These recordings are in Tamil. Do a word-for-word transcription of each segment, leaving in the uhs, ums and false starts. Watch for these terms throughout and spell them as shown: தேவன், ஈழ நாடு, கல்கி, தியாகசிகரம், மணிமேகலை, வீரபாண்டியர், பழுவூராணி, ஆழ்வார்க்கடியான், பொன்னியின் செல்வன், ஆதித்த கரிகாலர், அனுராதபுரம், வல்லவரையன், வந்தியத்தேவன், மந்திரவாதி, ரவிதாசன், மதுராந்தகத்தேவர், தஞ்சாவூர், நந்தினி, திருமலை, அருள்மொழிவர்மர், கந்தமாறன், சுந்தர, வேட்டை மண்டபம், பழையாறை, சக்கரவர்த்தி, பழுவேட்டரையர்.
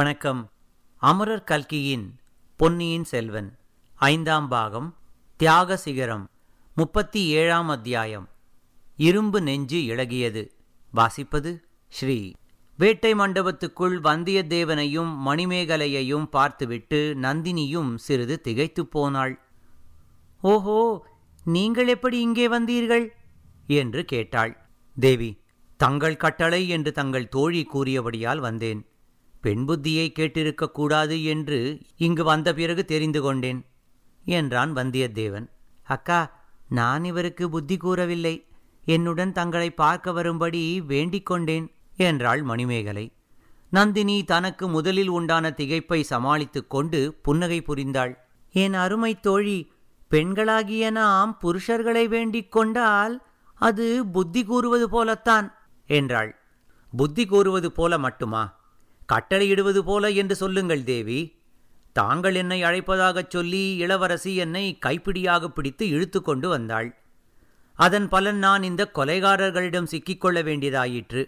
வணக்கம். அமரர் கல்கியின் பொன்னியின் செல்வன் ஐந்தாம் பாகம் தியாகசிகரம் முப்பத்தி ஏழாம் அத்தியாயம் இரும்பு நெஞ்சு இளகியது. வாசிப்பது ஸ்ரீ. வேட்டை மண்டபத்துக்குள் வந்தியத்தேவனையும் மணிமேகலையையும் பார்த்துவிட்டு நந்தினியும் சிறிது திகைத்து போனாள். ஓஹோ, நீங்கள் எப்படி இங்கே வந்தீர்கள் என்று கேட்டாள். தேவி, தங்கள் கட்டளை என்று தங்கள் தோழி கூறியபடியால் வந்தேன். பெண் புத்தியை கேட்டிருக்கக்கூடாது என்று இங்கு வந்த பிறகு தெரிந்து கொண்டேன் என்றான் வந்தியத்தேவன். அக்கா, நான் இவருக்கு புத்தி கூறவில்லை. என்னுடன் தங்களை பார்க்க வரும்படி வேண்டிக் கொண்டேன் என்றாள் மணிமேகலை. நந்தினி தனக்கு முதலில் உண்டான திகைப்பை சமாளித்து கொண்டு புன்னகை புரிந்தாள். என் அருமை தோழி, பெண்களாகிய நாம் புருஷர்களை வேண்டிக் கொண்டால் அது புத்தி கூறுவது போலத்தான் என்றாள். புத்தி கூறுவது போல மட்டுமா? கட்டளையிடுவது போல என்று சொல்லுங்கள் தேவி. தாங்கள் என்னை அழைப்பதாகச் சொல்லி இளவரசி என்னை கைப்பிடியாக பிடித்து இழுத்து கொண்டு வந்தாள். அதன் பலன் நான் இந்த கொலைகாரர்களிடம் சிக்கிக்கொள்ள வேண்டியதாயிற்று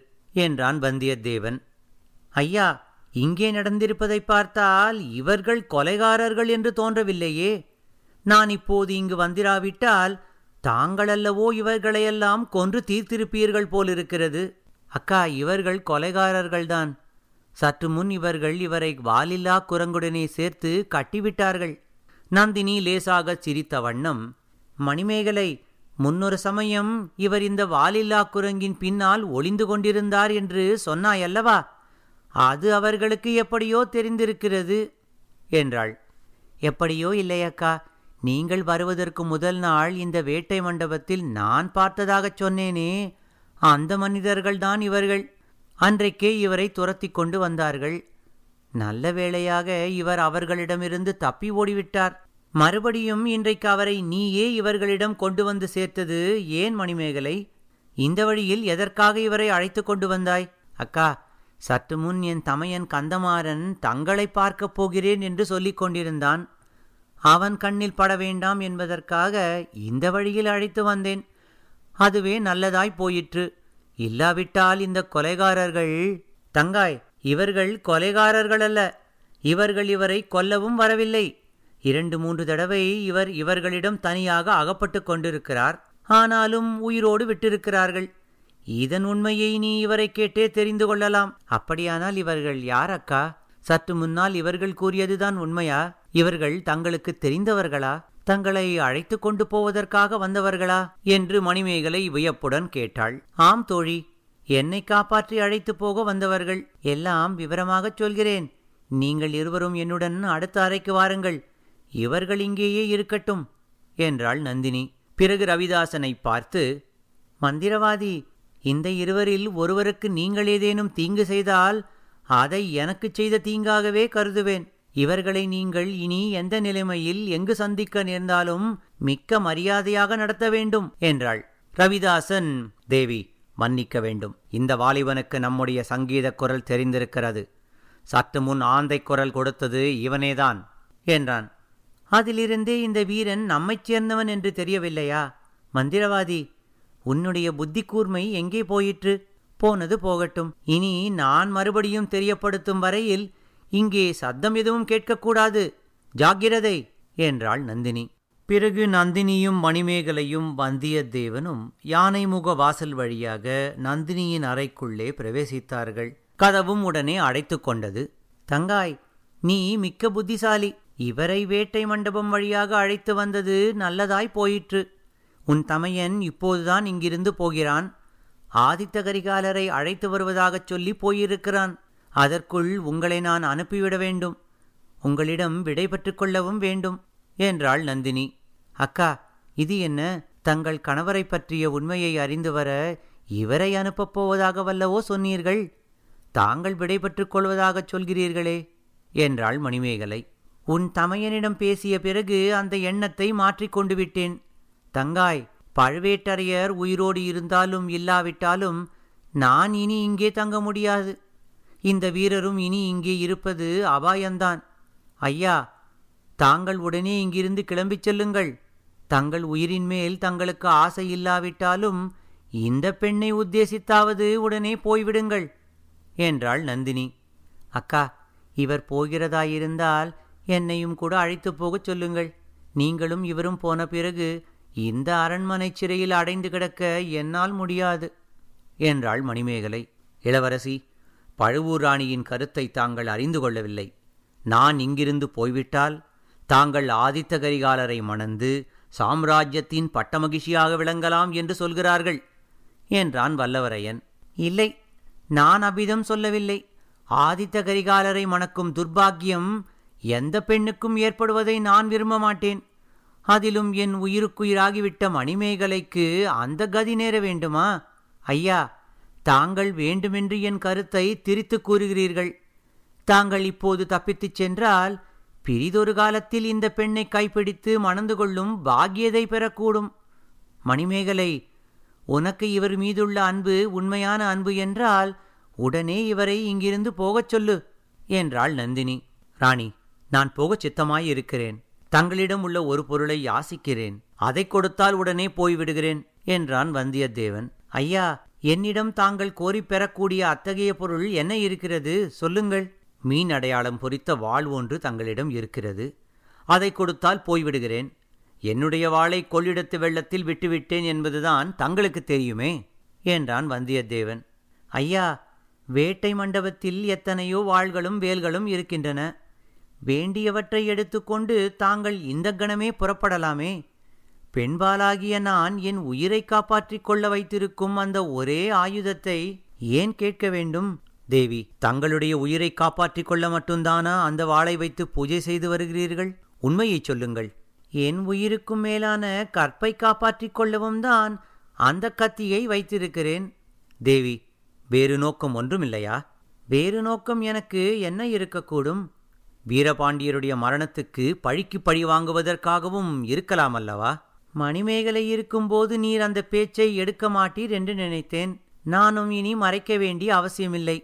என்றான் வந்தியத்தேவன். ஐயா, இங்கே நடந்திருப்பதை பார்த்தால் இவர்கள் கொலைகாரர்கள் என்று தோன்றவில்லையே. நான் இப்போது இங்கு வந்திராவிட்டால் தாங்களல்லவோ இவர்களையெல்லாம் கொன்று தீர்த்திருப்பீர்கள் போலிருக்கிறது. அக்கா, இவர்கள் கொலைகாரர்கள்தான். சற்று முன் இவர்கள் இவரை வாலில்லா குரங்குடனே சேர்த்து கட்டிவிட்டார்கள். நந்தினி லேசாகச் சிரித்த வண்ணம், மணிமேகலை, முன்னொரு சமயம் இவர் இந்த வாலில்லா குரங்கின் பின்னால் ஒளிந்து கொண்டிருந்தார் என்று சொன்னாயல்லவா? அது அவர்களுக்கு எப்படியோ தெரிந்திருக்கிறது என்றாள். எப்படியோ இல்லையக்கா, நீங்கள் வருவதற்கு முதல் நாள் இந்த வேட்டை மண்டபத்தில் நான் பார்த்ததாகச் சொன்னேனே, அந்த மனிதர்கள்தான் இவர்கள். அன்றைக்கே இவரை துரத்தி கொண்டு வந்தார்கள். நல்ல வேளையாக இவர் அவர்களிடமிருந்து தப்பி ஓடிவிட்டார். மறுபடியும் இன்றைக்கு அவரை நீயே இவர்களிடம் கொண்டு வந்து சேர்த்தது ஏன் மணிமேகலை? இந்த வழியில் எதற்காக இவரை அழைத்து கொண்டு வந்தாய்? அக்கா, சற்று முன் என் தமையன் கந்தமாறன் தங்களை பார்க்கப் போகிறேன் என்று சொல்லிக் கொண்டிருந்தான். அவன் கண்ணில் பட வேண்டாம் என்பதற்காக இந்த வழியில் அழைத்து வந்தேன். அதுவே நல்லதாய் போயிற்று. இல்லாவிட்டால் இந்த கொலைகாரர்கள்... தங்காய், இவர்கள் கொலைகாரர்கள் அல்ல. இவர்கள் இவரை கொல்லவும் வரவில்லை. இரண்டு மூன்று தடவை இவர் இவர்களிடம் தனியாக அகப்பட்டு கொண்டிருக்கிறார். ஆனாலும் உயிரோடு விட்டிருக்கிறார்கள். இதன் உண்மையை நீ இவரை கேட்டே தெரிந்து கொள்ளலாம். அப்படியானால் இவர்கள் யார் அக்கா? சற்று முன்னால் இவர்கள் கூறியதுதான் உண்மையா? இவர்கள் தங்களுக்கு தெரிந்தவர்களா? தங்களை அழைத்து கொண்டு போவதற்காக வந்தவர்களா என்று மணிமேகலை வியப்புடன் கேட்டாள். ஆம் தோழி, என்னை காப்பாற்றி அழைத்து போக வந்தவர்கள். எல்லாம் விவரமாகச் சொல்கிறேன். நீங்கள் இருவரும் என்னுடன் அடுத்த அறைக்கு வாருங்கள். இவர்கள் இங்கேயே இருக்கட்டும் என்றாள் நந்தினி. பிறகு ரவிதாசனை பார்த்து, மந்திரவாதி, இந்த இருவரில் ஒருவருக்கு நீங்கள் ஏதேனும் தீங்கு செய்தால் அதை எனக்கு செய்த தீங்காகவே கருதுவேன். இவர்களை நீங்கள் இனி எந்த நிலைமையில் எங்கு சந்திக்க நேர்ந்தாலும் மிக்க மரியாதையாக நடத்த வேண்டும் என்றாள். ரவிதாசன், தேவி, மன்னிக்க வேண்டும். இந்த வாலிபனுக்கு நம்முடைய சங்கீத குரல் தெரிந்திருக்கிறது. சற்று முன் ஆந்தை குரல் கொடுத்தது இவனேதான் என்றான். அதிலிருந்தே இந்த வீரன் நம்மைச் சேர்ந்தவன் என்று தெரியவில்லையா? மந்திரவாதி, உன்னுடைய புத்தி கூர்மை எங்கே போயிற்று? போனது போகட்டும். இனி நான் மறுபடியும் தெரியப்படுத்தும் வரையில் இங்கே சத்தம் எதுவும் கேட்கக்கூடாது. ஜாக்கிரதை என்றாள் நந்தினி. பிறகு நந்தினியும் மணிமேகலையும் வந்தியத்தேவனும் யானை முக வாசல் வழியாக நந்தினியின் அறைக்குள்ளே பிரவேசித்தார்கள். கதவும் உடனே அடைத்து கொண்டது. தங்காய், நீ மிக்க புத்திசாலி. இவரை வேட்டை மண்டபம் வழியாக அழைத்து வந்தது நல்லதாய் போயிற்று. உன் தமையன் இப்போதுதான் இங்கிருந்து போகிறான். ஆதித்த கரிகாலரை அழைத்து வருவதாகச் சொல்லி போயிருக்கிறான். அதற்குள் உங்களை நான் அனுப்பிவிட வேண்டும். உங்களிடம் விடை பெற்று கொள்ளவும் வேண்டும் என்றாள் நந்தினி. அக்கா, இது என்ன? தங்கள் கணவரை பற்றிய உண்மையை அறிந்து வர இவரை அனுப்பப் போவதாக வல்லவோ சொன்னீர்கள். தாங்கள் விடை பெற்றுக் கொள்வதாகச் சொல்கிறீர்களே என்றாள் மணிமேகலை. உன் தமையனிடம் பேசிய பிறகு அந்த எண்ணத்தை மாற்றிக்கொண்டு விட்டேன். தங்காய், பழுவேட்டரையர் உயிரோடு இருந்தாலும் இல்லாவிட்டாலும் நான் இனி இங்கே தங்க முடியாது. இந்த வீரரும் இனி இங்கே இருப்பது அபாயம்தான். ஐயா, தாங்கள் உடனே இங்கிருந்து கிளம்பிச் செல்லுங்கள். தங்கள் உயிரின் மேல் தங்களுக்கு ஆசை இல்லாவிட்டாலும் இந்த பெண்ணை உத்தேசித்தாவது உடனே போய்விடுங்கள் என்றாள் நந்தினி. அக்கா, இவர் போகிறதாயிருந்தால் என்னையும் கூட அழைத்து போகச் சொல்லுங்கள். நீங்களும் இவரும் போன பிறகு இந்த அரண்மனை சிறையில் அடைந்து கிடக்க என்னால் முடியாது என்றாள் மணிமேகலை. இளவரசி, பழுவூராணியின் கருத்தை தாங்கள் அறிந்து கொள்ளவில்லை. நான் இங்கிருந்து போய்விட்டால் தாங்கள் ஆதித்த கரிகாலரை மணந்து சாம்ராஜ்யத்தின் பட்டமகிழ்ச்சியாக விளங்கலாம் என்று சொல்கிறார்கள் என்றான் வல்லவரையன். இல்லை, நான் அபிதம் சொல்லவில்லை. ஆதித்த கரிகாலரை மணக்கும் துர்பாக்கியம் எந்த பெண்ணுக்கும் ஏற்படுவதை நான் விரும்ப மாட்டேன். அதிலும் என் உயிருக்குயிராகிவிட்ட மணிமேகலைக்கு அந்த கதி நேர வேண்டுமா? ஐயா, தாங்கள் வேண்டுமென்று என் கருத்தை திரித்து கூறுகிறீர்கள். தாங்கள் இப்போது தப்பித்துச் சென்றால் பிரிதொரு காலத்தில் இந்த பெண்ணை கைப்பிடித்து மணந்து கொள்ளும் பாக்கியதை பெறக்கூடும். மணிமேகலை, உனக்கு இவர் மீதுள்ள அன்பு உண்மையான அன்பு என்றால் உடனே இவரை இங்கிருந்து போகச் சொல்லு என்றாள் நந்தினி. ராணி, நான் போகச் சித்தமாயிருக்கிறேன். தங்களிடம் உள்ள ஒரு பொருளை யாசிக்கிறேன். அதை கொடுத்தால் உடனே போய்விடுகிறேன் என்றான் வந்தியத்தேவன். ஐயா, என்னிடம் தாங்கள் கோரி பெறக்கூடிய அத்தகைய பொருள் என்ன இருக்கிறது? சொல்லுங்கள். மீன் அடையாளம் பொறித்த வாள் ஒன்று தங்களிடம் இருக்கிறது. அதை கொடுத்தால் போய்விடுகிறேன். என்னுடைய வாளை கொள்ளிடத்து வெள்ளத்தில் விட்டுவிட்டேன் என்பதுதான் தங்களுக்கு தெரியுமே என்றான் வந்தியத்தேவன். ஐயா, வேட்டை மண்டபத்தில் எத்தனையோ வாள்களும் வேல்களும் இருக்கின்றன. வேண்டியவற்றை எடுத்துக்கொண்டு தாங்கள் இந்த கணமே புறப்படலாமே. பெண்பாலாகிய நான் என் உயிரை காப்பாற்றிக் கொள்ள வைத்திருக்கும் அந்த ஒரே ஆயுதத்தை ஏன் கேட்க வேண்டும்? தேவி, தங்களுடைய உயிரை காப்பாற்றிக் கொள்ள மட்டும்தானா அந்த வாளை வைத்து பூஜை செய்து வருகிறீர்கள்? உண்மையை சொல்லுங்கள். என் உயிருக்கும் மேலான கற்பை காப்பாற்றிக் கொள்ளவும் தான் அந்த கத்தியை வைத்திருக்கிறேன். தேவி, வேறு நோக்கம் ஒன்றும் இல்லையா? வேறு நோக்கம் எனக்கு என்ன இருக்கக்கூடும்? வீரபாண்டியருடைய மரணத்துக்கு பழிக்கு பழி வாங்குவதற்காகவும் இருக்கலாம் அல்லவா? மணிமேகலை இருக்கும்போது நீர் அந்த பேச்சை எடுக்க மாட்டீர் என்று நினைத்தேன். நானும் இனி மறைக்க வேண்டிய அவசியமில்லை.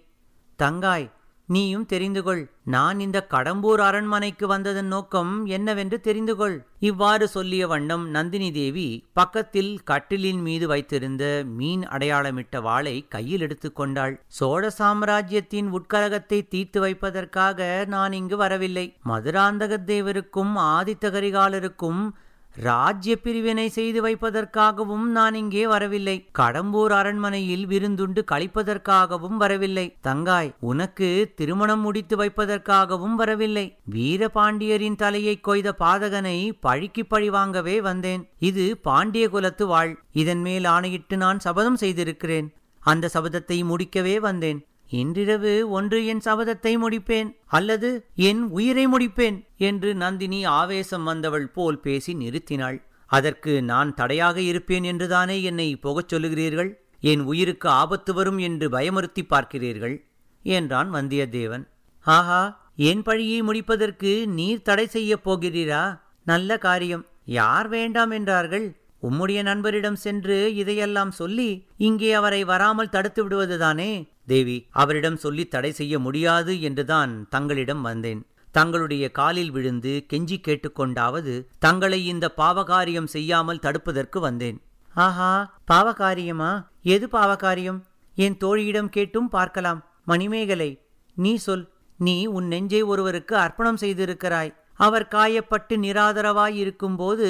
தங்காய், நீயும் தெரிந்து கொள். நான் இந்த கடம்பூர் அரண்மனைக்கு வந்ததன் நோக்கம் என்னவென்று தெரிந்து கொள். இவ்வாறு சொல்லிய வண்ணம் நந்தினி தேவி பக்கத்தில் கட்டிலின் மீது வைத்திருந்த மீன் அடையாளமிட்ட வாளை கையில் எடுத்து கொண்டாள். சோழ சாம்ராஜ்யத்தின் உட்கலகத்தை தீர்த்து வைப்பதற்காக நான் இங்கு வரவில்லை. மதுராந்தகத்தேவருக்கும் ஆதித்த கரிகாலருக்கும் ராஜ்ய பிரிவினை செய்து வைப்பதற்காகவும் நான் இங்கே வரவில்லை. கடம்பூர் அரண்மனையில் விருந்துண்டு கழிப்பதற்காகவும் வரவில்லை. தங்காய், உனக்கு திருமணம் முடித்து வைப்பதற்காகவும் வரவில்லை. வீரபாண்டியரின் தலையை கொய்த பாதகனை பழிக்கு பழி வாங்கவே வந்தேன். இது பாண்டிய குலத்து வாழ். இதன் மேல் ஆணையிட்டு நான் சபதம் செய்திருக்கிறேன். அந்த சபதத்தை முடிக்கவே வந்தேன். இன்றிரவு ஒன்று என் சபதத்தை முடிப்பேன், அல்லது என் உயிரை முடிப்பேன் என்று நந்தினி ஆவேசம் வந்தவள் போல் பேசி நிறுத்தினாள். அதற்கு நான் தடையாக இருப்பேன் என்றுதானே என்னை போகச் சொல்லுகிறீர்கள்? என் உயிருக்கு ஆபத்து வரும் என்று பயமுறுத்தி பார்க்கிறீர்கள் என்றான் வந்தியத்தேவன். ஆஹா, என் பழியை முடிப்பதற்கு நீர் தடை செய்ய போகிறீரா? நல்ல காரியம். யார் வேண்டாம் என்றார்கள்? உம்முடைய நண்பரிடம் சென்று இதையெல்லாம் சொல்லி இங்கே அவரை வராமல் தடுத்து விடுவதுதானே? தேவி, அவரிடம் சொல்லி தடை செய்ய முடியாது என்றுதான் தங்களிடம் வந்தேன். தங்களுடைய காலில் விழுந்து கெஞ்சி கேட்டுக்கொண்டாவது தங்களை இந்த பாவகாரியம் செய்யாமல் தடுப்பதற்கு வந்தேன். ஆஹா, பாவகாரியமா? எது பாவகாரியம்? என் தோழியிடம் கேட்டும் பார்க்கலாம். மணிமேகலை, நீ சொல். நீ உன் நெஞ்சை ஒருவருக்கு அர்ப்பணம் செய்திருக்கிறாய். அவர் காயப்பட்டு நிராதரவாயிருக்கும்போது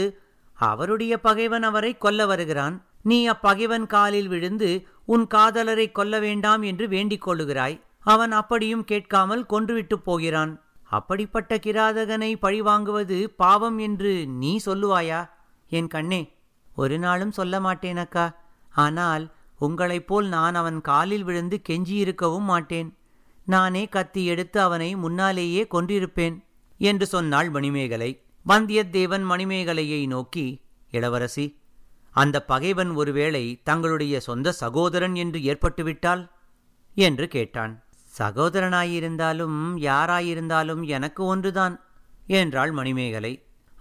அவருடைய பகைவன் அவரை கொல்ல வருகிறான். நீ அப்பகைவன் காலில் விழுந்து உன் காதலரை கொல்ல வேண்டாம் என்று வேண்டிக் கொள்ளுகிறாய். அவன் அப்படியும் கேட்காமல் கொன்றுவிட்டு போகிறான். அப்படிப்பட்ட கிராதகனை பழிவாங்குவது பாவம் என்று நீ சொல்லுவாயா? என் கண்ணே, ஒரு நாளும் சொல்ல மாட்டேனக்கா. ஆனால் உங்களைப் போல் நான் அவன் காலில் விழுந்து கெஞ்சியிருக்கவும் மாட்டேன். நானே கத்தி எடுத்து அவனை முன்னாலேயே கொன்றிருப்பேன் என்று சொன்னாள் மணிமேகலை. வந்தியத்தேவன் மணிமேகலையை நோக்கி, இளவரசி, அந்த பகைவன் ஒருவேளை தங்களுடைய சொந்த சகோதரன் என்று ஏற்பட்டுவிட்டால் என்று கேட்டான். சகோதரனாயிருந்தாலும் யாராயிருந்தாலும் எனக்கு ஒன்றுதான் என்றாள் மணிமேகலை.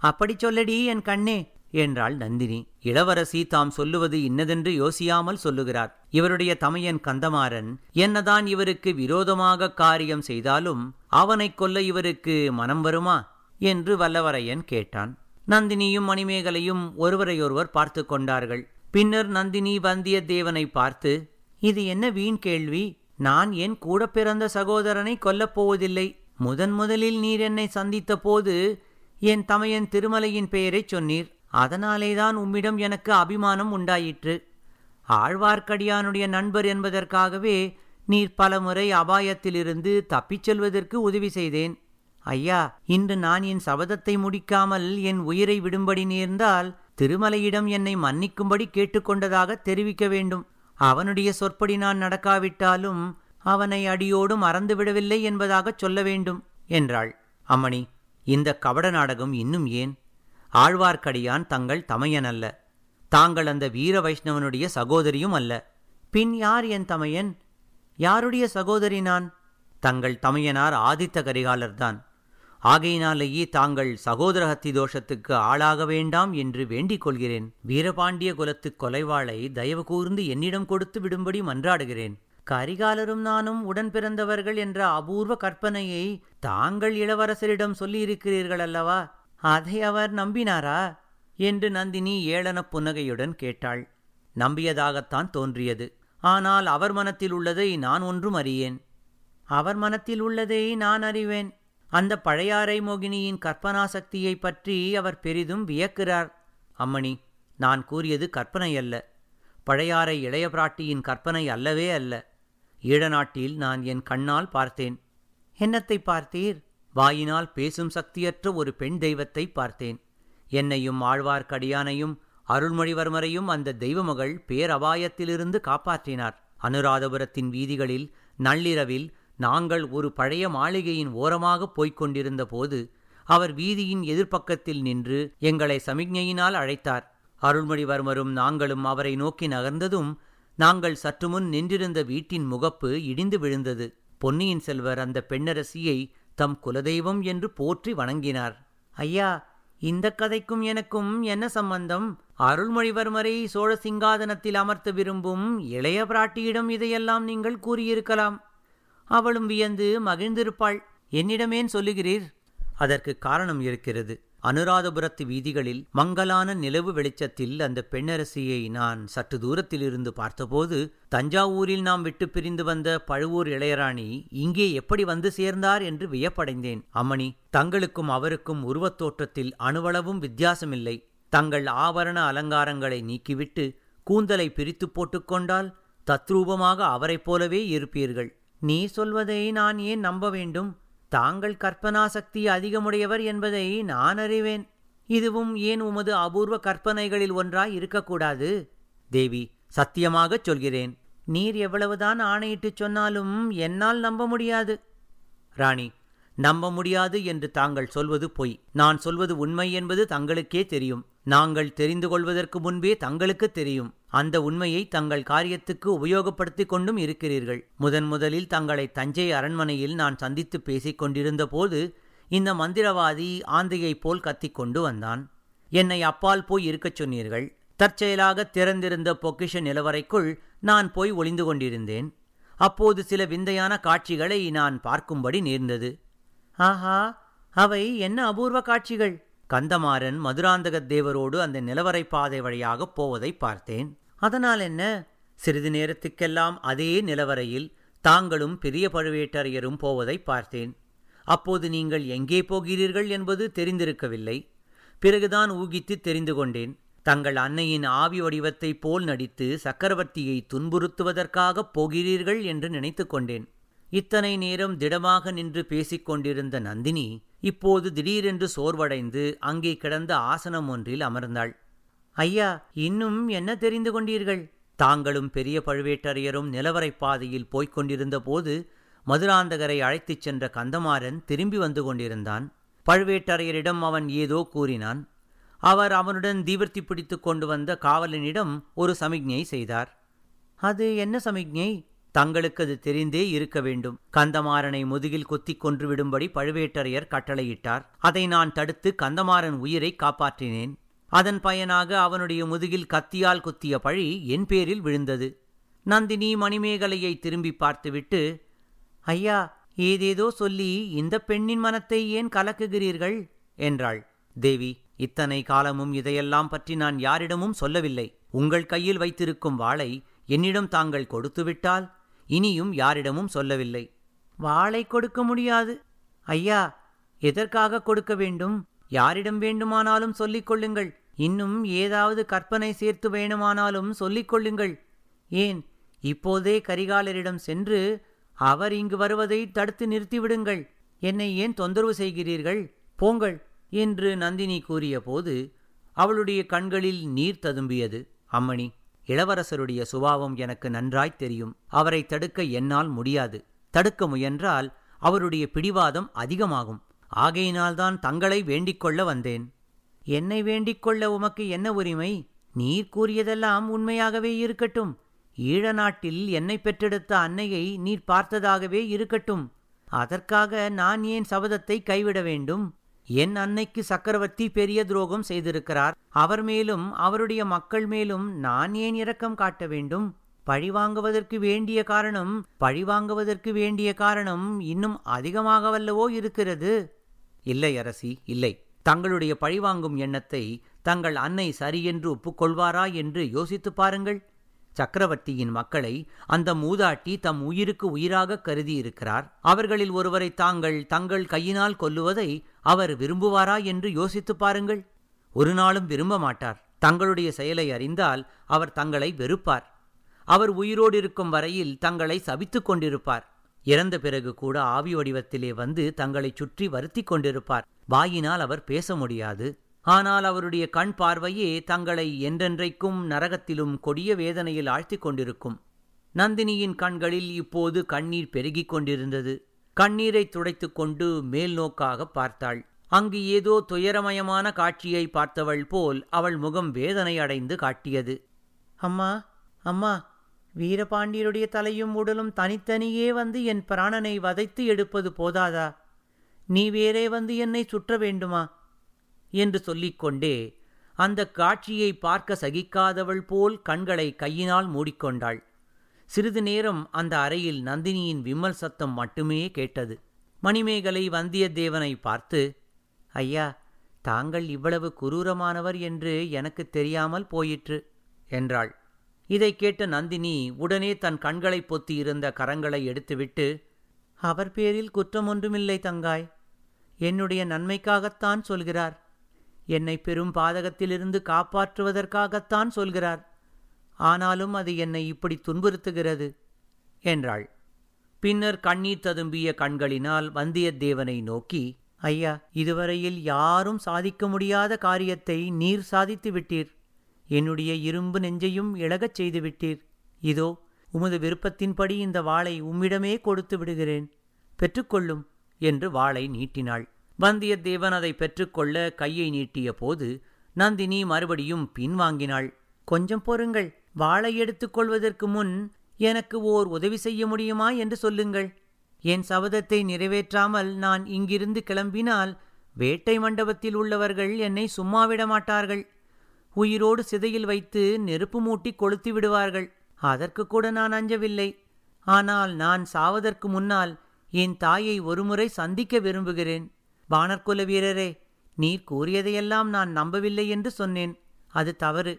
அப்படி சொல்லடி என் கண்ணே என்றாள் நந்தினி. இளவரசி தாம் சொல்லுவது இன்னதென்று யோசியாமல் சொல்லுகிறார். இவருடைய தமையன் கந்தமாறன் என்னதான் இவருக்கு விரோதமாக காரியம் செய்தாலும் அவனை கொல்ல இவருக்கு மனம் வருமா என்று வல்லவரையன் கேட்டான். நந்தினியும் மணிமேகலையும் ஒருவரையொருவர் பார்த்து கொண்டார்கள். பின்னர் நந்தினி வந்தியத்தேவனை பார்த்து, இது என்ன வீண் கேள்வி? நான் என் கூட பிறந்த சகோதரனை கொல்லப்போவதில்லை. முதன் முதலில் நீர் என்னை சந்தித்த போது என் தமையன் திருமலையின் பெயரை சொன்னீர். அதனாலேதான் உம்மிடம் எனக்கு அபிமானம் உண்டாயிற்று. ஆழ்வார்க்கடியானுடைய நண்பர் என்பதற்காகவே நீர் பலமுறை அபாயத்திலிருந்து தப்பிச் செல்வதற்கு உதவி செய்தேன். ஐயா, இன்று நான் என் சபதத்தை முடிக்காமல் என் உயிரை விடும்படி நேர்ந்தால் திருமலையிடம் என்னை மன்னிக்கும்படி கேட்டுக்கொண்டதாக தெரிவிக்க வேண்டும். அவனுடைய சொற்படி நான் நடக்காவிட்டாலும் அவனை அடியோடு மறந்துவிடவில்லை என்பதாகச் சொல்ல வேண்டும் என்றாள். அம்மணி, இந்த கபட நாடகம் இன்னும் ஏன்? ஆழ்வார்க்கடியான் தங்கள் தமையன் அல்ல, தாங்கள் அந்த வீர வைஷ்ணவனுடைய சகோதரியும் அல்ல. பின் யார் என் தமையன்? யாருடைய சகோதரி நான்? தங்கள் தமையனார் ஆதித்த கரிகாலர்தான். ஆகையினாலேயே தாங்கள் சகோதரஹத்தி தோஷத்துக்கு ஆளாக வேண்டாம் என்று வேண்டிக் கொள்கிறேன். வீரபாண்டிய குலத்து கொலைவாளை தயவு கூர்ந்து என்னிடம் கொடுத்து விடும்படி மன்றாடுகிறேன். கரிகாலரும் நானும் உடன் பிறந்தவர்கள் என்ற அபூர்வ கற்பனையை தாங்கள் இளவரசரிடம் சொல்லியிருக்கிறீர்கள் அல்லவா? அதை அவர் நம்பினாரா என்று நந்தினி ஏளன புன்னகையுடன் கேட்டாள். நம்பியதாகத்தான் தோன்றியது. ஆனால் அவர் மனத்தில் உள்ளதை நான் ஒன்றும் அறியேன். அவர் மனத்தில் உள்ளதை நான் அறிவேன். அந்த பழையாறை மோகினியின் கற்பனா சக்தியை பற்றி அவர் பெரிதும் வியக்கிறார். அம்மணி, நான் கூறியது கற்பனை அல்ல. பழையாறை இளைய பிராட்டியின் கற்பனை அல்லவே அல்ல. ஈழநாட்டில் நான் என் கண்ணால் பார்த்தேன். என்னத்தை பார்த்தீர்? வாயினால் பேசும் சக்தியற்ற ஒரு பெண் தெய்வத்தை பார்த்தேன். என்னையும் ஆழ்வார்க்கடியானையும் அருள்மொழிவர்மரையும் அந்த தெய்வ மகள் பேரபாயத்திலிருந்து காப்பாற்றினார். அனுராதபுரத்தின் வீதிகளில் நள்ளிரவில் நாங்கள் ஒரு பழைய மாளிகையின் ஓரமாக போய்க் கொண்டிருந்த போது அவர் வீதியின் எதிர்ப்பக்கத்தில் நின்று எங்களை சமிக்ஞையினால் அழைத்தார். அருள்மொழிவர்மரும் நாங்களும் அவரை நோக்கி நகர்ந்ததும் நாங்கள் சற்றுமுன் நின்றிருந்த வீட்டின் முகப்பு இடிந்து விழுந்தது. பொன்னியின் செல்வர் அந்த பெண்ணரசியை தம் குலதெய்வம் என்று போற்றி வணங்கினார். ஐயா, இந்த கதைக்கும் எனக்கும் என்ன சம்பந்தம்? அருள்மொழிவர்மரை சோழ சிங்காதனத்தில் அமர்த்த விரும்பும் இளைய பிராட்டியிடம் இதையெல்லாம் நீங்கள் கூறியிருக்கலாம். அவளும் வியந்து மகிழ்ந்திருப்பாள். என்னிடமேன் சொல்லுகிறீர்? அதற்கு காரணம் இருக்கிறது. அனுராதபுரத்து வீதிகளில் மங்கலான நிலவு வெளிச்சத்தில் அந்த பெண்ணரசியை நான் சற்று தூரத்திலிருந்து பார்த்தபோது தஞ்சாவூரில் நாம் விட்டு பிரிந்து வந்த பழுவூர் இளையராணி இங்கே எப்படி வந்து சேர்ந்தார் என்று வியப்படைந்தேன். அம்மணி, தங்களுக்கும் அவருக்கும் உருவத்தோற்றத்தில் அணுவளவும் வித்தியாசமில்லை. தங்கள் ஆபரண அலங்காரங்களை நீக்கிவிட்டு கூந்தலை பிரித்து போட்டுக்கொண்டால் தத்ரூபமாக அவரைப் போலவே இருப்பீர்கள். நீ சொல்வதை நான் ஏன் நம்ப வேண்டும்? தாங்கள் கற்பனா சக்தி அதிகமுடையவர் என்பதை நான் அறிவேன். இதுவும் ஏன் உமது அபூர்வ கற்பனைகளில் ஒன்றாய் இருக்கக்கூடாது? தேவி, சத்தியமாகச் சொல்கிறேன், நீர் எவ்வளவுதான் ஆணையிட்டு சொன்னாலும் என்னால் நம்ப முடியாது. ராணி, நம்ப முடியாது என்று தாங்கள் சொல்வது பொய். நான் சொல்வது உண்மை என்பது தங்களுக்கே தெரியும். நாங்கள் தெரிந்து கொள்வதற்கு முன்பே தங்களுக்கு தெரியும். அந்த உண்மையை தங்கள் காரியத்துக்கு உபயோகப்படுத்தி கொண்டும் இருக்கிறீர்கள். முதன் முதலில் தங்களை தஞ்சை அரண்மனையில் நான் சந்தித்து பேசிக் கொண்டிருந்த போது இந்த மந்திரவாதி ஆந்தையைப் போல் கத்திக் கொண்டு வந்தான். என்னை அப்பால் போய் இருக்கச் சொன்னீர்கள். தற்செயலாக திறந்திருந்த பொக்கிஷ நிலவறைக்குள் நான் போய் ஒளிந்து கொண்டிருந்தேன். அப்போது சில விந்தையான காட்சிகளை நான் பார்க்கும்படி நேர்ந்தது. ஆஹா, அவை என்ன அபூர்வ காட்சிகள்! கந்தமாறன் மதுராந்தகத்தேவரோடு அந்த நிலவரை பாதை வழியாகப் போவதை பார்த்தேன். அதனால் என்ன? சிறிது நேரத்துக்கெல்லாம் அதே நிலவரையில் தாங்களும் பெரிய பழுவேட்டரையரும் போவதை பார்த்தேன். அப்போது நீங்கள் எங்கே போகிறீர்கள் என்பது தெரிந்திருக்கவில்லை. பிறகுதான் ஊகித்து தெரிந்து கொண்டேன். தங்கள் அன்னையின் ஆவி வடிவத்தைப் போல் நடித்து சக்கரவர்த்தியை துன்புறுத்துவதற்காகப் போகிறீர்கள் என்று நினைத்து கொண்டேன். இத்தனை நேரம் திடமாக நின்று பேசிக்கொண்டிருந்த நந்தினி இப்போது திடீரென்று சோர்வடைந்து அங்கே கிடந்த ஆசனம் ஒன்றில் அமர்ந்தாள். ஐயா, இன்னும் என்ன தெரிந்து கொண்டீர்கள்? தாங்களும் பெரிய பழுவேட்டரையரும் நிலவரை பாதையில் போய்க் கொண்டிருந்த போது மதுராந்தகரை அழைத்துச் சென்ற கந்தமாறன் திரும்பி வந்து கொண்டிருந்தான். பழுவேட்டரையரிடம் அவன் ஏதோ கூறினான். அவர் அவனுடன் தீவர்த்தி பிடித்து கொண்டு வந்த காவலனிடம் ஒரு சமிக்ஞை செய்தார். அது என்ன சமிக்ஞை? தங்களுக்கு அது தெரிந்தே இருக்க வேண்டும். கந்தமாறனை முதுகில் குத்தி கொன்றுவிடும்படி பழுவேட்டரையர் கட்டளையிட்டார். அதை நான் தடுத்து கந்தமாறன் உயிரை காப்பாற்றினேன். அதன் பயனாக அவனுடைய முதுகில் கத்தியால் குத்திய பழி என் பேரில் விழுந்தது. நந்தினி மணிமேகலையை திரும்பி பார்த்துவிட்டு, ஐயா, ஏதேதோ சொல்லி இந்த பெண்ணின் மனத்தை ஏன் கலக்குகிறீர்கள் என்றாள். தேவி, இத்தனை காலமும் இதையெல்லாம் பற்றி நான் யாரிடமும் சொல்லவில்லை. உங்கள் கையில் வைத்திருக்கும் வாளை என்னிடம் தாங்கள் கொடுத்துவிட்டால் இனியும் யாரிடமும் சொல்லவில்லை. வாளை கொடுக்க முடியாது. ஐயா, எதற்காக கொடுக்க வேண்டும்? யாரிடம் வேண்டுமானாலும் சொல்லிக் கொள்ளுங்கள். இன்னும் ஏதாவது கற்பனை சேர்த்து வேணுமானாலும் சொல்லிக் கொள்ளுங்கள். ஏன் இப்போதே கரிகாலரிடம் சென்று அவர் இங்கு வருவதை தடுத்து நிறுத்திவிடுங்கள். என்னை ஏன் தொந்தரவு செய்கிறீர்கள்? போங்கள் என்று நந்தினி கூறிய போது அவளுடைய கண்களில் நீர் ததும்பியது. அம்மணி, இளவரசருடைய சுபாவம் எனக்கு நன்றாய்த் தெரியும். அவரை தடுக்க என்னால் முடியாது. தடுக்க முயன்றால் அவருடைய பிடிவாதம் அதிகமாகும். ஆகையினால்தான் தங்களை வேண்டிக் கொள்ள வந்தேன். என்னை வேண்டிக் கொள்ள உமக்கு என்ன உரிமை? நீர் கூறியதெல்லாம் உண்மையாகவே இருக்கட்டும். ஈழ நாட்டில் என்னை பெற்றெடுத்த அன்னையை நீர் பார்த்ததாகவே இருக்கட்டும். அதற்காக நான் ஏன் சபதத்தை கைவிட வேண்டும்? என் அன்னைக்கு சக்கரவர்த்தி பெரிய துரோகம் செய்திருக்கிறார். அவர் மேலும் அவருடைய மக்கள் மேலும் நான் ஏன் இரக்கம் காட்ட வேண்டும்? பழிவாங்குவதற்கு வேண்டிய காரணம் பழிவாங்குவதற்கு வேண்டிய காரணம் இன்னும் அதிகமாகவல்லவோ இருக்கிறது. இல்லை அரசி, இல்லை. தங்களுடைய பழிவாங்கும் எண்ணத்தை தங்கள் அன்னை சரியென்று ஒப்புக்கொள்வாரா என்று யோசித்து பாருங்கள். சக்கரவர்த்தியின் மக்களை அந்த மூதாட்டி தம் உயிருக்கு உயிராக கருதியிருக்கிறார். அவர்களில் ஒருவரை தாங்கள் தங்கள் கையினால் கொல்லுவதை அவர் விரும்புவாரா என்று யோசித்து பாருங்கள். ஒரு நாளும் விரும்ப மாட்டார். தங்களுடைய செயலை அறிந்தால் அவர் தங்களை வெறுப்பார். அவர் உயிரோடு இருக்கும் வரையில் தங்களை சபித்து கொண்டிருப்பார். இறந்த பிறகு கூட ஆவி வடிவத்திலே வந்து தங்களை சுற்றி வருத்தி கொண்டிருப்பார். வாயினால் அவர் பேச முடியாது. ஆனால் அவருடைய கண் பார்வையே தங்களை என்றென்றைக்கும் நரகத்திலும் கொடிய வேதனையில் ஆழ்த்திக் கொண்டிருக்கும். நந்தினியின் கண்களில் இப்போது கண்ணீர் பெருகிக் கொண்டிருந்தது. கண்ணீரை துடைத்து கொண்டு மேல் நோக்காக பார்த்தாள். அங்கு ஏதோ துயரமயமான காட்சியை பார்த்தவள் போல் அவள் முகம் வேதனை அடைந்து காட்டியது. அம்மா, அம்மா, வீரபாண்டியருடைய தலையும் உடலும் தனித்தனியே வந்து என் பிராணனை வதைத்து எடுப்பது போதாதா? நீ வேறே வந்து என்னை சுற்ற வேண்டுமா என்று சொல்லிக்கொண்டே அந்த காட்சியை பார்க்க சகிக்காதவள் போல் கண்களை கையினால் மூடிக்கொண்டாள். சிறிது நேரம் அந்த அறையில் நந்தினியின் விம்மல் சத்தம் மட்டுமே கேட்டது. மணிமேகலை வந்தியத்தேவனை பார்த்து, ஐயா, தாங்கள் இவ்வளவு குரூரமானவர் என்று எனக்கு தெரியாமல் போயிற்று என்றாள். இதை கேட்ட நந்தினி உடனே தன் கண்களை பொத்தியிருந்த கரங்களை எடுத்துவிட்டு, அவர் பேரில் குற்றம் ஒன்றுமில்லை தங்காய். என்னுடைய நன்மைக்காகத்தான் சொல்கிறார். என்னை பெரும் பாதகத்திலிருந்து காப்பாற்றுவதற்காகத்தான் சொல்கிறார். ஆனாலும் அது என்னை இப்படி துன்புறுத்துகிறது என்றாள். பின்னர் கண்ணீர் ததும்பிய கண்களினால் வந்தியத்தேவனை நோக்கி, ஐயா, இதுவரையில் யாரும் சாதிக்க முடியாத காரியத்தை நீர் சாதித்து விட்டீர். என்னுடைய இரும்பு நெஞ்சையும் இழகச் செய்து விட்டீர். இதோ உமது விருப்பத்தின்படி இந்த வாளை உம்மிடமே கொடுத்து விடுகிறேன். பெற்றுக்கொள்ளும் என்று வாளை நீட்டினாள். வந்தியத்தேவன் அதை பெற்றுக்கொள்ள கையை நீட்டிய போது நந்தினி மறுபடியும் பின்வாங்கினாள். கொஞ்சம் பொறுங்கள். வாளை எடுத்துக்கொள்வதற்கு முன் எனக்கு ஓர் உதவி செய்ய முடியுமா என்று சொல்லுங்கள். என் சபதத்தை நிறைவேற்றாமல் நான் இங்கிருந்து கிளம்பினால் வேட்டை மண்டபத்தில் உள்ளவர்கள் என்னை சும்மாவிட மாட்டார்கள். உயிரோடு சிதையில் வைத்து நெருப்பு மூட்டி கொளுத்தி விடுவார்கள். அதற்கு கூட நான் அஞ்சவில்லை. ஆனால் நான் சாவதற்கு முன்னால் என் தாயை ஒருமுறை சந்திக்க விரும்புகிறேன். வானர்குல வீரரே, நீர் கூறியதையெல்லாம் நான் நம்பவில்லை என்று சொன்னேன். அது தவறு.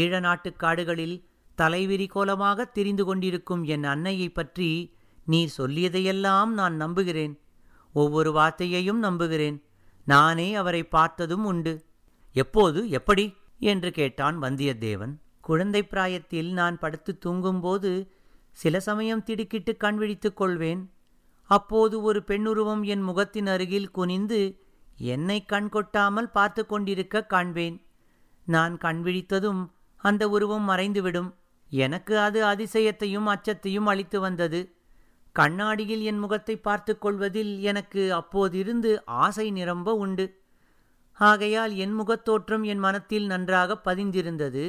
ஈழ நாட்டு காடுகளில் தலைவிரி கோலமாக திரிந்து கொண்டிருக்கும் என் அன்னையை பற்றி நீர் சொல்லியதையெல்லாம் நான் நம்புகிறேன். ஒவ்வொரு வார்த்தையையும் நம்புகிறேன். நானே அவரை பார்த்ததும் உண்டு. எப்போது, எப்படி என்று கேட்டான் வந்தியத்தேவன். குழந்தை பிராயத்தில் நான் படுத்து தூங்கும்போது சில சமயம் திடுக்கிட்டு கண் விழித்துக் கொள்வேன். அப்போது ஒரு பெண்ணுருவம் என் முகத்தின் அருகில் குனிந்து என்னை கண் கொட்டாமல் பார்த்து கொண்டிருக்க காண்பேன். நான் கண் விழித்ததும் அந்த உருவம் மறைந்துவிடும். எனக்கு அது அதிசயத்தையும் அச்சத்தையும் அளித்து வந்தது. கண்ணாடியில் என் முகத்தை பார்த்து கொள்வதில் எனக்கு அப்போதிருந்து ஆசை நிரம்ப உண்டு. ஆகையால் என் முகத்தோற்றம் என் மனத்தில் நன்றாக பதிந்திருந்தது.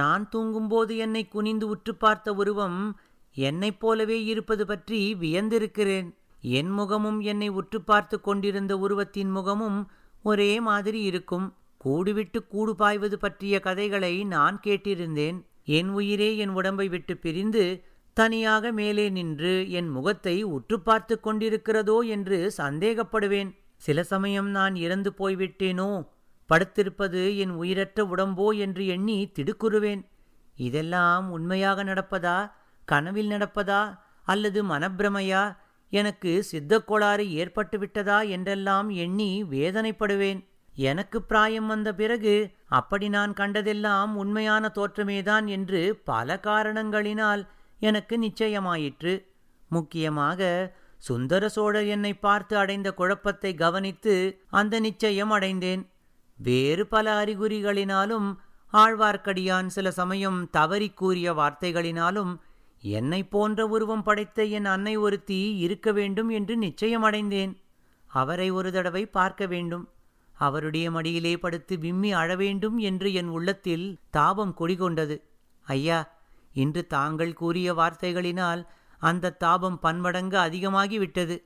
நான் தூங்கும்போது என்னை குனிந்து உற்று பார்த்த உருவம் என்னைப் போலவே இருப்பது பற்றி வியந்திருக்கிறேன். என் முகமும் என்னை உற்று பார்த்து கொண்டிருந்த உருவத்தின் முகமும் ஒரே மாதிரி இருக்கும். கூடுவிட்டு கூடு பாய்வது பற்றிய கதைகளை நான் கேட்டிருந்தேன். என் உயிரே என் உடம்பை விட்டு பிரிந்து தனியாக மேலே நின்று என் முகத்தை உற்று பார்த்து கொண்டிருக்கிறதோ என்று சந்தேகப்படுவேன். சில சமயம் நான் இறந்து போய்விட்டேனோ, படுத்திருப்பது என் உயிரற்ற உடம்போ என்று எண்ணி திடுக்குறுவேன். இதெல்லாம் உண்மையாக நடப்பதா, கனவில் நடப்பதா, அல்லது மனப்பிரமையா எனக்கு சித்தக்கோளாறு ஏற்பட்டுவிட்டதா என்றெல்லாம் எண்ணி வேதனைப்படுவேன். எனக்கு பிராயம் வந்த பிறகு அப்படி நான் கண்டதெல்லாம் உண்மையான தோற்றமேதான் என்று பல காரணங்களினால் எனக்கு நிச்சயமாயிற்று. முக்கியமாக சுந்தர சோழர் என்னை பார்த்து அடைந்த குழப்பத்தை கவனித்து அந்த நிச்சயம் அடைந்தேன். வேறு பல அறிகுறிகளினாலும் ஆழ்வார்க்கடியான் சில சமயம் தவறி கூறிய வார்த்தைகளினாலும் என்னை போன்ற உருவம் படைத்த என் அன்னை ஒருத்தி இருக்க வேண்டும் என்று நிச்சயமடைந்தேன். அவரை ஒரு தடவை பார்க்க வேண்டும், அவருடைய மடியிலே படுத்து விம்மி அழ வேண்டும் என்று என் உள்ளத்தில் தாபம் குடிகொண்டது. ஐயா, இன்று தாங்கள் கூறிய வார்த்தைகளினால் அந்த தாபம் பன்மடங்கு அதிகமாகிவிட்டது.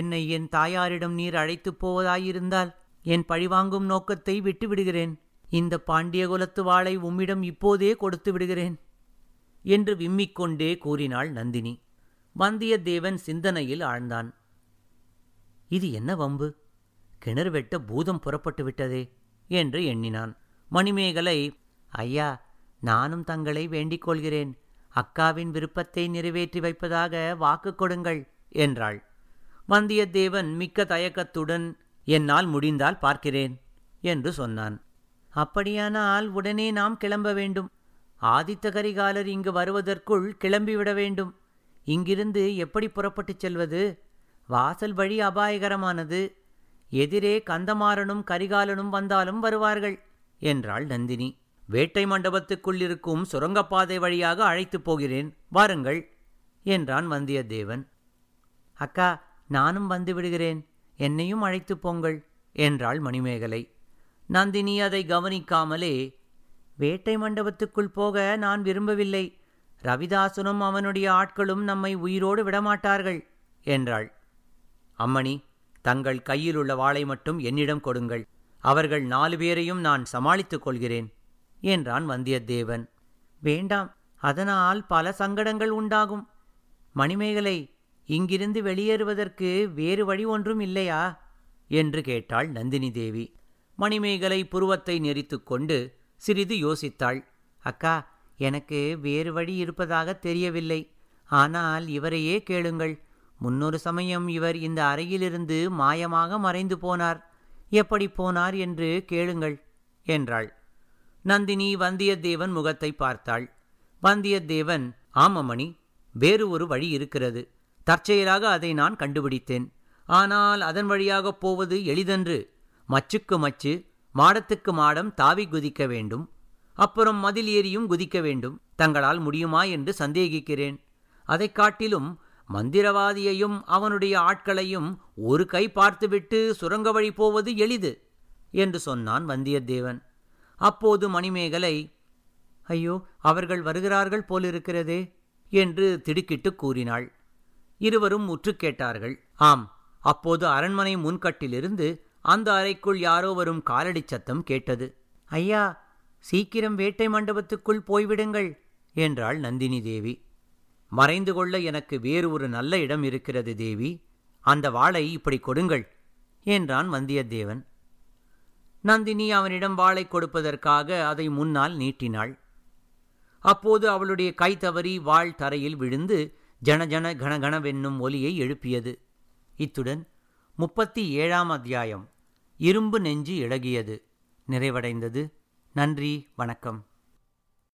என்னை என் தாயாரிடம் நீர் அழைத்துப் போவதாயிருந்தால் என் பழிவாங்கும் நோக்கத்தை விட்டுவிடுகிறேன். இந்த பாண்டியகுலத்து வாளை உம்மிடம் இப்போதே கொடுத்து விடுகிறேன் என்று விம்மிக்கொண்டே கூறினாள் நந்தினி. வந்தியத்தேவன் சிந்தனையில் ஆழ்ந்தான். இது என்ன வம்பு, கிணறு வெட்ட பூதம் புறப்பட்டு விட்டதே என்று எண்ணினான். மணிமேகலை, ஐயா, நானும் தங்களை வேண்டிக் கொள்கிறேன். அக்காவின் விருப்பத்தை நிறைவேற்றி வைப்பதாக வாக்கு கொடுங்கள் என்றாள். வந்தியத்தேவன் மிக்க தயக்கத்துடன் என்னால் முடிந்தால் பார்க்கிறேன் என்று சொன்னான். அப்படியானால் உடனே நாம் கிளம்ப வேண்டும். ஆதித்த கரிகாலர் இங்கு வருவதற்குள் கிளம்பிவிட வேண்டும். இங்கிருந்து எப்படி புறப்பட்டுச் செல்வது? வாசல் வழி அபாயகரமானது. எதிரே கந்தமாறனும் கரிகாலனும் வந்தாலும் வருவார்கள் என்றாள் நந்தினி. வேட்டை மண்டபத்துக்குள் இருக்கும் சுரங்கப்பாதை வழியாக அழைத்துப் போகிறேன், வாருங்கள் என்றான் வந்தியத்தேவன். அக்கா, நானும் வந்துவிடுகிறேன், என்னையும் அழைத்துப் போங்கள் என்றாள் மணிமேகலை. நந்தினி அதை கவனிக்காமலே, வேட்டை மண்டபத்துக்குள் போக நான் விரும்பவில்லை. ரவிதாசனும் அவனுடைய ஆட்களும் நம்மை உயிரோடு விடமாட்டார்கள் என்றாள். அம்மணி, தங்கள் கையில் உள்ள வாளை மட்டும் என்னிடம் கொடுங்கள். அவர்கள் நாலு பேரையும் நான் சமாளித்துக் கொள்கிறேன் என்றான் வந்தியத்தேவன். வேண்டாம், அதனால் பல சங்கடங்கள் உண்டாகும். மணிமேகலை, இங்கிருந்து வெளியேறுவதற்கு வேறு வழி ஒன்றும் இல்லையா என்று கேட்டாள் நந்தினி தேவி. மணிமேகலை புருவத்தை நெறித்து கொண்டு சிறிது யோசித்தாள். அக்கா, எனக்கு வேறு வழி இருப்பதாக தெரியவில்லை. ஆனால் இவரையே கேளுங்கள். முன்னொரு சமயம் இவர் இந்த அறையிலிருந்து மாயமாக மறைந்து போனார். எப்படி போனார் என்று கேளுங்கள் என்றாள். நந்தினி வந்தியத்தேவன் முகத்தை பார்த்தாள். வந்தியத்தேவன், ஆமமணி, வேறு ஒரு வழி இருக்கிறது. தற்செயலாக அதை நான் கண்டுபிடித்தேன். ஆனால் அதன் வழியாக போவது எளிதன்று. மச்சுக்கு மச்சு, மாடத்துக்கு மாடம் தாவி குதிக்க வேண்டும். அப்புறம் மதில் ஏறியும் குதிக்க வேண்டும். தங்களால் முடியுமா என்று சந்தேகிக்கிறேன். அதை காட்டிலும் மந்திரவாதியையும் அவனுடைய ஆட்களையும் ஒரு கை பார்த்துவிட்டு சுரங்க வழி போவது எளிது என்று சொன்னான் வந்தியத்தேவன். அப்போது மணிமேகலை, ஐயோ, அவர்கள் வருகிறார்கள் போலிருக்கிறதே என்று திடுக்கிட்டு கூறினாள். இருவரும் உற்று கேட்டார்கள். ஆம், அப்போது அரண்மனை முன்கட்டிலிருந்து அந்த அறைக்குள் யாரோ வரும் காலடி சத்தம் கேட்டது. ஐயா, சீக்கிரம் வேட்டை மண்டபத்துக்குள் போய்விடுங்கள் என்றாள் நந்தினி தேவி. மறைந்து கொள்ள எனக்கு வேறு ஒரு நல்ல இடம் இருக்கிறது தேவி. அந்த வாளை இப்படி கொடுங்கள் என்றான் வந்தியத்தேவன். நந்தினி அவனிடம் வாளை கொடுப்பதற்காக அதை முன்னால் நீட்டினாள். அப்போது அவளுடைய கை தவறி வாள் தரையில் விழுந்து ஜனஜன கணகணவென்னும் ஒலியை எழுப்பியது. இத்துடன் முப்பத்தி ஏழாம் அத்தியாயம் இரும்பு நெஞ்சு இழகியது நிறைவடைந்தது. நன்றி, வணக்கம்.